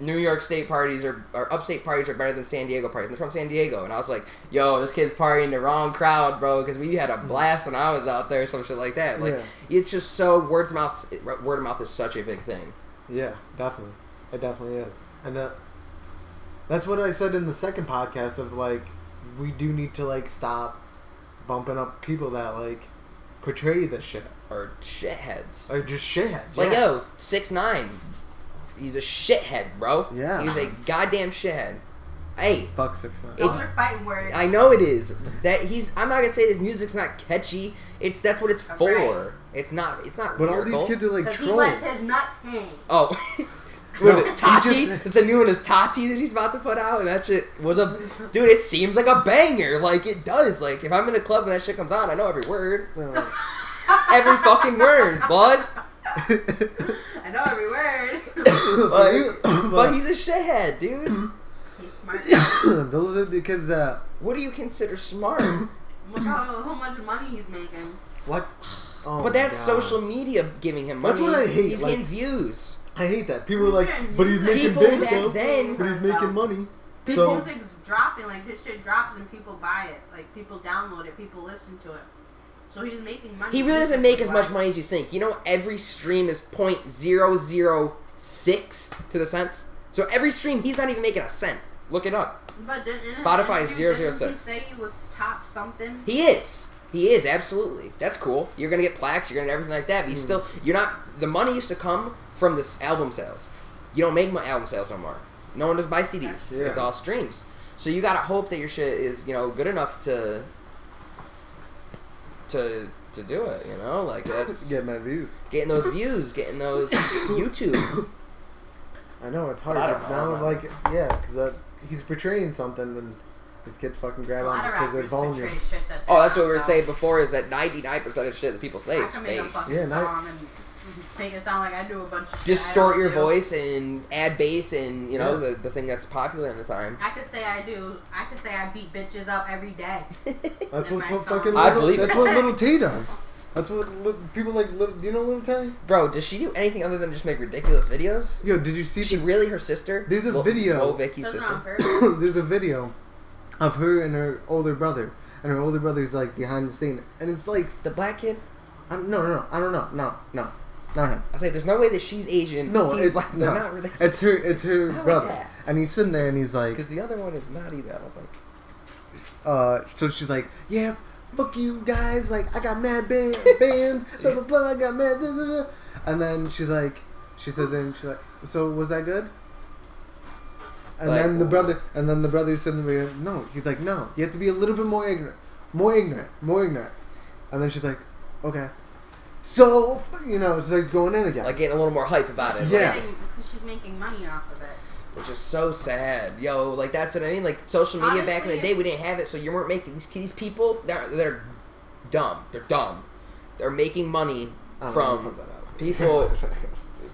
New York State parties or upstate parties are better than San Diego parties. And they're from San Diego. And I was like, yo, this kid's partying the wrong crowd, bro, because we had a blast when I was out there, some shit like that. Like, it's just so... Word of mouth is such a big thing. Yeah, definitely. It definitely is. And that's what I said in the second podcast of, like, we do need to, like, stop bumping up people that, like, portray this shit. Or shitheads. Or just shitheads. Like, yo, 6ix9ine. He's a shithead, bro. Yeah. He's a goddamn shithead. Hey. Fuck 6ix9ine. Those are fighting words. I know it is. I'm not going to say his music's not catchy. That's what it's for. Right. It's not But lyrical. All these kids are, like, trolls. He lets his nuts hang. Oh. No, Tati? It's a new one. It's Tati that he's about to put out, and that shit was a... Dude, it seems like a banger. Like, it does. Like, if I'm in a club and that shit comes on, I know every word. Every fucking word, bud. I know every word. But he's a shithead, dude. He's smart. Those are the kids that... What do you consider smart? Look how much money he's making. What? Oh, but that's social media giving him money. That's what I hate. He's getting views. I hate that. People are like, but he's making big though. But he's making money. People music's dropping. Like, his shit drops and people buy it. Like, people download it. People listen to it. So he's making money. He really doesn't make as much money as you think. You know, every stream is 0.006 to the cents. So every stream, he's not even making a cent. Look it up. But Spotify is 006. Didn't he say he was top something? He is. He is, absolutely. That's cool. You're going to get plaques. You're going to everything like that. But he's still... You're not... The money used to come... From this album sales. You don't make my album sales no more. No one does buy CDs. Yeah. It's all streams. So you gotta hope that your shit is, you know, good enough to do it, you know? Like, that's... Get my views. Getting those views. Getting those YouTube. I know, it's hard. It's now, like, yeah, because he's portraying something and these kids fucking grab on because they're vulnerable. Oh, that's what we were saying before, is that 99% of shit that people say is fake. Yeah, make it sound like I do a bunch of shit. Distort your voice and add bass and, you know, the thing that's popular at the time. I could say I do. I could say I beat bitches up every day. That's what fucking Lil Tay does. That's what people like. Do you know Lil Tay? Bro, does she do anything other than just make ridiculous videos? Yo, did you see? Is she really her sister? There's a video. Lil Vicky's sister. There's a video of her and her older brother. And her older brother's, like, behind the scene. And it's like... The black kid? No. I don't know. No. Not him. I was like, there's no way that she's Asian. No, it's black. They're not related. It's her brother. Like, and he's sitting there and he's like... Because the other one is not either, I don't think. So she's like, yeah, fuck you guys. Like, I got mad band. Blah, blah, blah. I got mad this and that. And then she's like, she says, and she's like, so was that good? And like, then the brother, and then the brother said to me, no. He's like, no. You have to be a little bit more ignorant, more ignorant, more ignorant. And then she's like, okay. So you know, it's like going in again, like getting a little more hype about it. Yeah, because she's making money off of it. Which is so sad, yo. Like that's what I mean. Like social media back in the day, we didn't have it, so you weren't making these people. They're dumb. They're dumb. They're making money from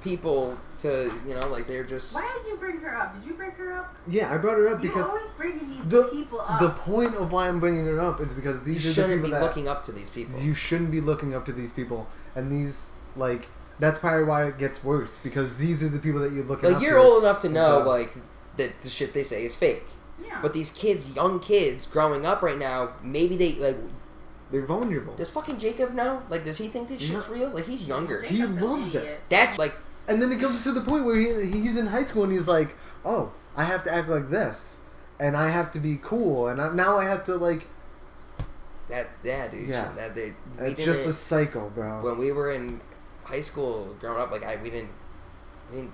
people to, you know, like they're just. Why did you bring her up? Did you bring her up? Yeah, I brought her up because you're always bringing these people up. The point of why I'm bringing her up is because these are the people that you shouldn't be looking up to these people. You shouldn't be looking up to these people, and these like. That's probably why it gets worse, because these are the people that you're looking at. Like, you're old enough to know, like, that the shit they say is fake. Yeah. But these kids, young kids, growing up right now, maybe they, like... They're vulnerable. Does fucking Jacob know? Like, does he think this shit's real? Like, he's younger. Jacob's he loves it. That's, like... And then it comes to the point where he's in high school and he's like, oh, I have to act like this. And I have to be cool. And now I have to, like... That, yeah, dude. Yeah. That, it's just a cycle, bro. When we were in... high school, growing up, like we didn't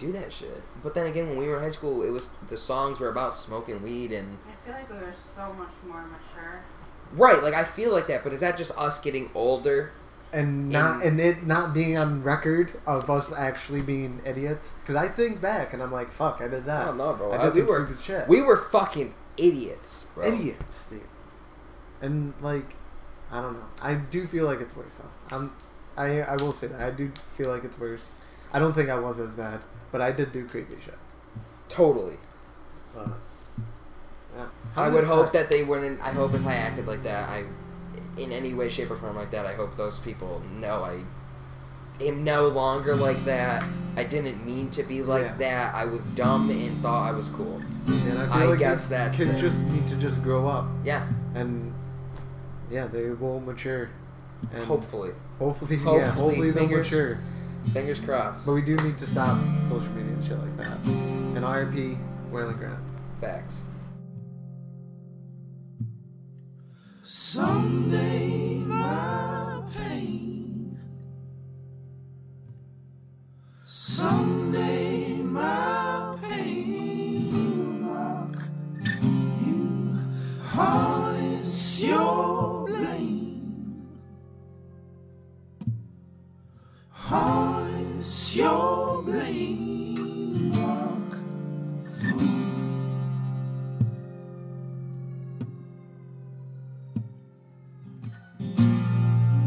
do that shit. But then again, when we were in high school, it was the songs were about smoking weed, and I feel like we were so much more mature. Right, like I feel like that, but is that just us getting older and not and it not being on record of us actually being idiots? Because I think back and I'm like, fuck, I did that. I don't know, bro. We were fucking idiots, bro. Idiots, dude. And like, I don't know. I do feel like it's worse though. I will say that. I do feel like it's worse. I don't think I was as bad, but I did do crazy shit. Totally. Yeah. I would hope that they wouldn't... I hope if I acted like that, in any way, shape, or form like that, I hope those people know I am no longer like that. I didn't mean to be like that. I was dumb and thought I was cool. And I feel like guess that's kids just need to just grow up. Yeah. And, yeah, they will mature. And hopefully they'll mature. Fingers crossed. But we do need to stop social media and shit like that. And RIP, Waylon Grant. Facts. Someday my pain. Someday my pain will mock you. Harness your blame. Harness your blame, walk through.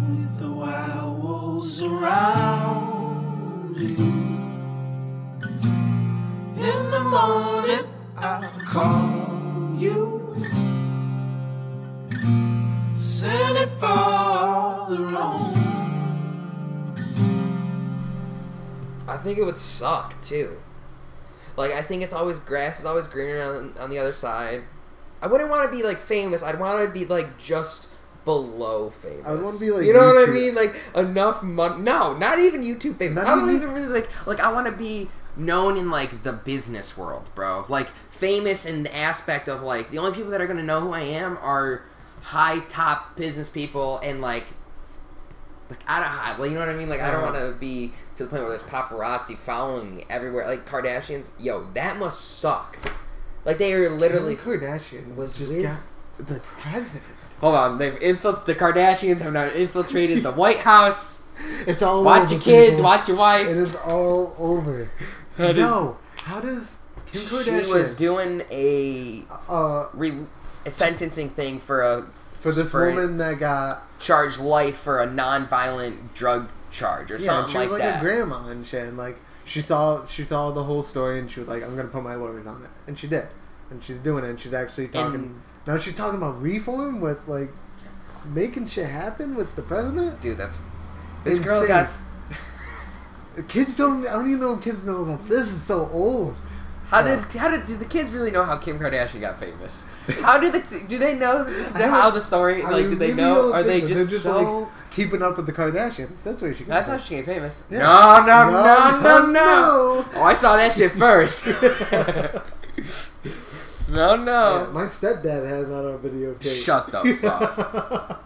With the wild wolves around you. In the morning I'll call you. Send it for the wrong. I think it would suck too. Like I think it's always grass is always greener on the other side. I wouldn't want to be like famous. I'd want to be like just below famous. I want to be like you know YouTube. What I mean? Like enough money. No, not even YouTube famous. I don't even really like I want to be known in like the business world, bro. Like famous in the aspect of like the only people that are gonna know who I am are high top business people and like I don't like you know what I mean? Like I don't want to be. To the point where there's paparazzi following me everywhere. Like, Kardashians, yo, that must suck. Like, they are literally... Kim Kardashian was just got the president. Hold on. The Kardashians have now infiltrated the White House. It's all watch over. Watch your kids. People. Watch your wives. It is all over. No. How does Kim Kardashian... She was doing a sentencing thing for a... For this woman that got... Charged life for a non-violent drug... charge or something like that. She was like a grandma and shit, and like she saw the whole story, and she was like, "I'm gonna put my lawyers on it," and she did, and she's doing it, and she's actually talking. And now she's talking about reform with like making shit happen with the president. Dude, that's this insane. Girl got. Kids don't. I don't even know if kids know about this. Is so old. How did the kids really know how Kim Kardashian got famous? How did do they know how the story? Like, do they know? Are they just so like, keeping up with the Kardashians? That's where she. That's how she got famous. Yeah. No. Oh, I saw that shit first. Yeah, my stepdad had that on videotape. Shut the fuck.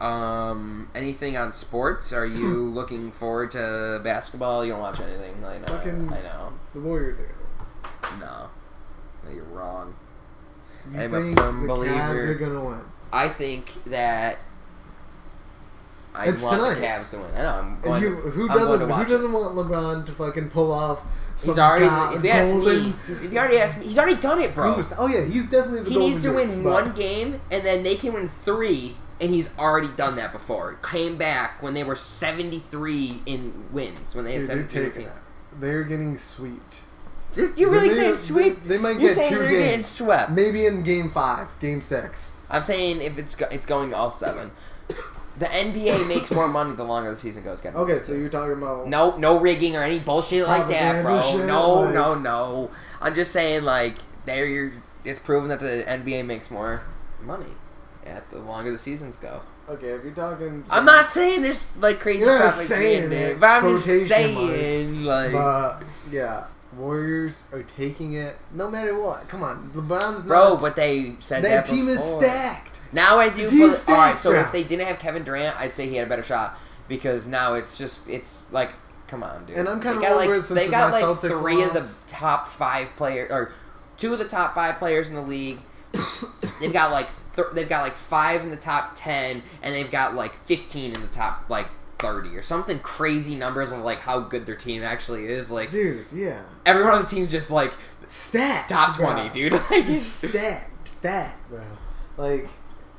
Anything on sports? Are you looking forward to basketball? You don't watch anything. I know. Fucking I know. The Warriors are going to win. No. You're wrong. I'm a firm believer. Cavs are going to win. I think that I want the Cavs to win. I know. I'm going to watch it. Who doesn't want LeBron to fucking pull off? If you already asked me, he's already done it, bro. Oh yeah, he's definitely the He needs to win one game, and then they can win three, and he's already done that before. Came back when they were 73 in wins when they had 17. They're getting swept. You're really saying sweep? They might get 2 games. You're getting swept. Maybe in game 5, game 6. I'm saying if it's going all 7. The NBA makes more money the longer the season goes. Okay, so you're talking about... No rigging or any bullshit like that, bro. No. I'm just saying, it's proven that the NBA makes more money at the longer the seasons go. Okay, if you're talking... I'm not saying there's, crazy stuff like that. But I'm just saying, yeah. Warriors are taking it no matter what. Come on. LeBron's not... Bro, but they said that before. That team is stacked. Now I do. Alright, so if they didn't have Kevin Durant, I'd say he had a better shot because now it's come on, dude. And I'm kind of over it since they got three of the top 5 players or 2 of the top 5 players in the league. They've got 5 in the top 10, and they've got 15 in the top 30 or something crazy numbers on how good their team actually is. Dude, yeah. Everyone on the team's just stacked top 20, dude. It's stacked, bro.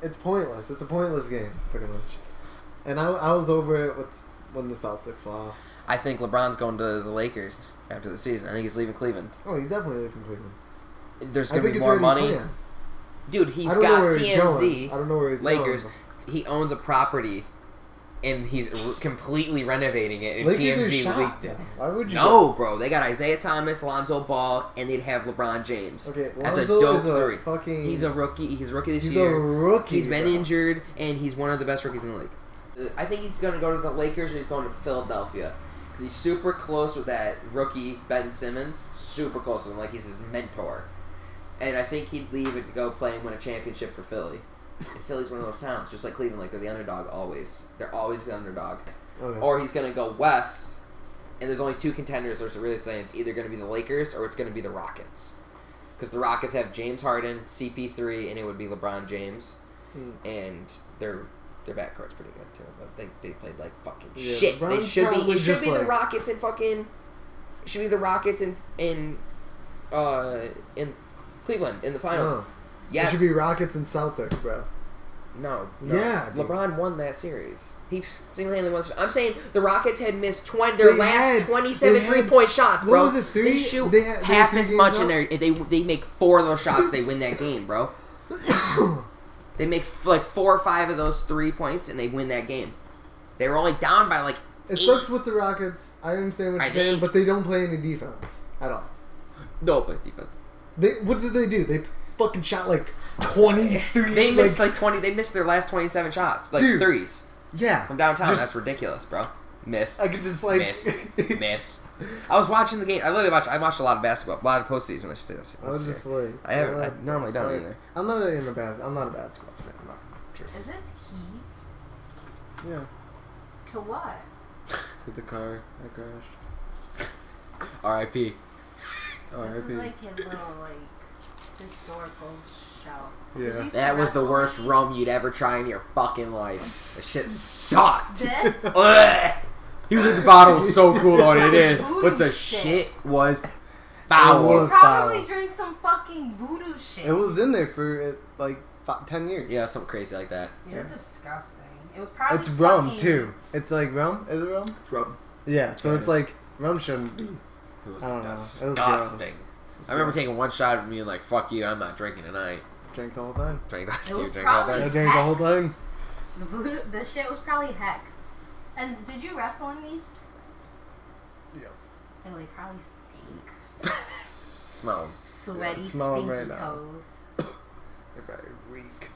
It's pointless. It's a pointless game, pretty much. And I was over it when the Celtics lost. I think LeBron's going to the Lakers after the season. I think he's leaving Cleveland. Oh, he's definitely leaving Cleveland. There's going to be more money. Dude, he's got TMZ. I don't know where he's Lakers. Going. He owns a property, and he's completely renovating it, and Lakers TMZ leaked it. Why would you bro. They got Isaiah Thomas, Lonzo Ball, and they'd have LeBron James. Okay, Lonzo, that's a dope three. He's a rookie. He's rookie this year. He's been injured, and he's one of the best rookies in the league. I think he's going to go to the Lakers, or he's going to Philadelphia. He's super close with that rookie, Ben Simmons. Super close with him. He's his mentor. And I think he'd leave and go play and win a championship for Philly. And Philly's one of those towns, just like Cleveland. They're the underdog always. They're always the underdog. Okay. Or he's going to go west, and there's only 2 contenders. There's really saying it's either going to be the Lakers or it's going to be the Rockets. Because the Rockets have James Harden, CP3, and it would be LeBron James. And their backcourt's pretty good, too. But they played fucking shit. LeBron's it should be the Rockets and fucking... It should be the Rockets in Cleveland in the finals. Oh. Yes. It should be Rockets and Celtics, bro. No. Yeah. Dude. LeBron won that series. He single-handedly won. I'm saying the Rockets had missed their last 27 3-point shots, bro. What was it, 3? They shoot half as much in there. They make 4 of those shots, they win that game, bro. They make 4 or 5 of those 3 points, and they win that game. They were only down by It 8. Sucks with the Rockets. I understand what you're saying, but they don't play any defense at all. No play defense. What did they do? They fucking shot 23. They missed 20. They missed their last 27 shots, threes. Yeah, from downtown. That's ridiculous, bro. Miss. I could just miss. I was watching the game. I watched a lot of basketball, a lot of postseason. I should say this. I haven't. I normally don't either. I'm not a basketball fan. I'm not sure. Is this keys? Yeah. To what? To the car I crashed. R.I.P. R.I.P. This is his little historical show. Yeah. That was the worst rum you'd ever try in your fucking life. That shit sucked. This? He was at the bottle so cool on it is. But the shit was foul. You probably drank some fucking voodoo shit. It was in there for 10 years. Yeah, something crazy like that. You're disgusting. It was probably rum too. It's rum? Is it rum? It's rum. Yeah, so it's rum shouldn't be. It was disgusting. I remember taking one shot at me and fuck you, I'm not drinking tonight. Drank the whole time. Drank the whole time. The voodoo, this shit was probably hexed. And did you wrestle in these? Yeah. They probably stink. Smell them. Sweaty, stinky right toes. They probably reek.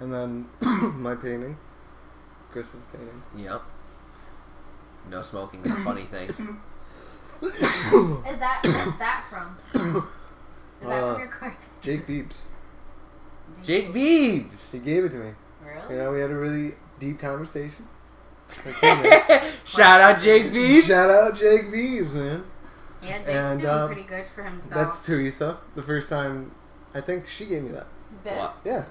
And then my painting. Chris's painting. Yep. No smoking is a funny thing. What's that from? Is that from your cartoon? Jake Biebs. He gave it to me. Really? We had a really Deep conversation. Okay, shout out Jake Biebs. Shout out Jake Biebs, man. Yeah, Jake's doing pretty good for himself. That's Teresa. The first time, I think she gave me that. Wow. Yeah,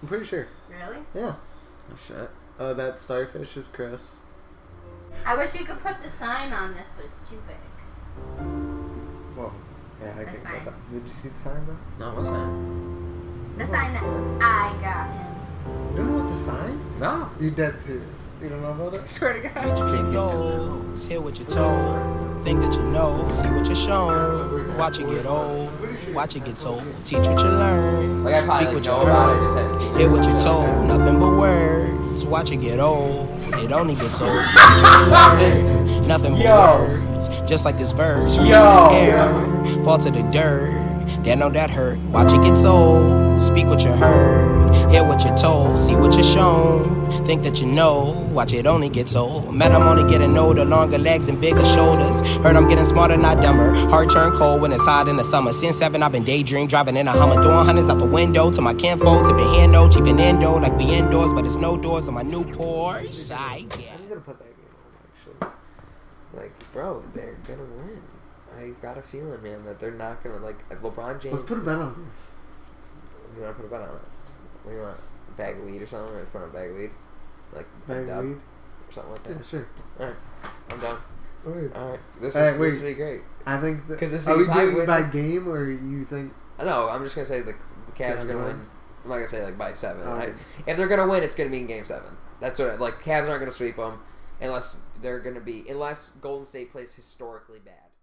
I'm pretty sure. Really? Yeah. Oh shit. Oh, that starfish is Chris. I wish you could put the sign on this, but it's too big. Whoa. Yeah, I can't get that. Did you see the sign though? No, what sign? The sign that I got him. You don't know what the sign? No. You're dead serious. You don't know about it? I swear to God. But you can go, say what you're told, think that you know, see what you're shown, watch it get old, watch it get told, teach what you learn, speak what you heard, hear what you're told, nothing but words, watch it get old, it only gets old, teach what you learn, nothing but words, just like this verse, reach for the air, fall to the dirt, then know that hurt, watch it get old, speak what you heard, hear what you're told, see what you're shown. Think that you know, watch it only gets old. Met I'm only getting older, longer legs and bigger shoulders. Heard I'm getting smarter, not dumber. Heart turn cold when it's hot in the summer. Since 7, I've been daydream, driving in a Hummer, throwing hundreds out the window to my kinfolk. Sipping hand no, cheaping endo, like we indoors, but it's no doors on my new Porsche. I guess. I'm gonna put that game on, actually. Like, bro, they're gonna win. I got a feeling, man, that they're not gonna, like, LeBron James. Let's put a bet on this. You wanna put a bet on it? What do you want? A bag of weed or something? Or just put on a bag of weed? Like bag of weed or something like that. Yeah, sure. All right, I'm down. All right, this will be great. I think because this are we doing by game or you think? No, I'm just gonna say the Cavs are gonna win. I'm not gonna say like by 7. Right. If they're gonna win, it's gonna be in Game 7. That's what Cavs aren't gonna sweep them unless Golden State plays historically bad.